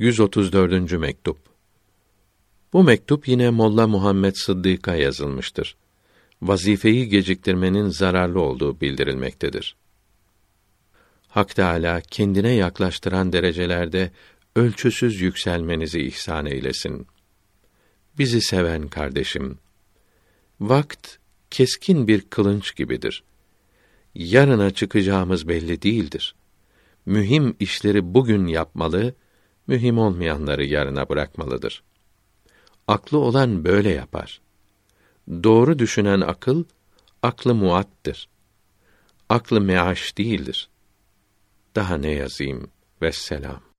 134. mektup. Bu mektup yine Molla Muhammed Sıddık'a yazılmıştır. Vazifeyi geciktirmenin zararlı olduğu bildirilmektedir. Hak Teâlâ kendine yaklaştıran derecelerde ölçüsüz yükselmenizi ihsan eylesin. Bizi seven kardeşim, vakt keskin bir kılınç gibidir. Yarına çıkacağımız belli değildir. Mühim işleri bugün yapmalı, mühim olmayanları yarına bırakmalıdır. Aklı olan böyle yapar. Doğru düşünen akıl, aklı muattır. Aklı meaş değildir. Daha ne yazayım? Vesselam.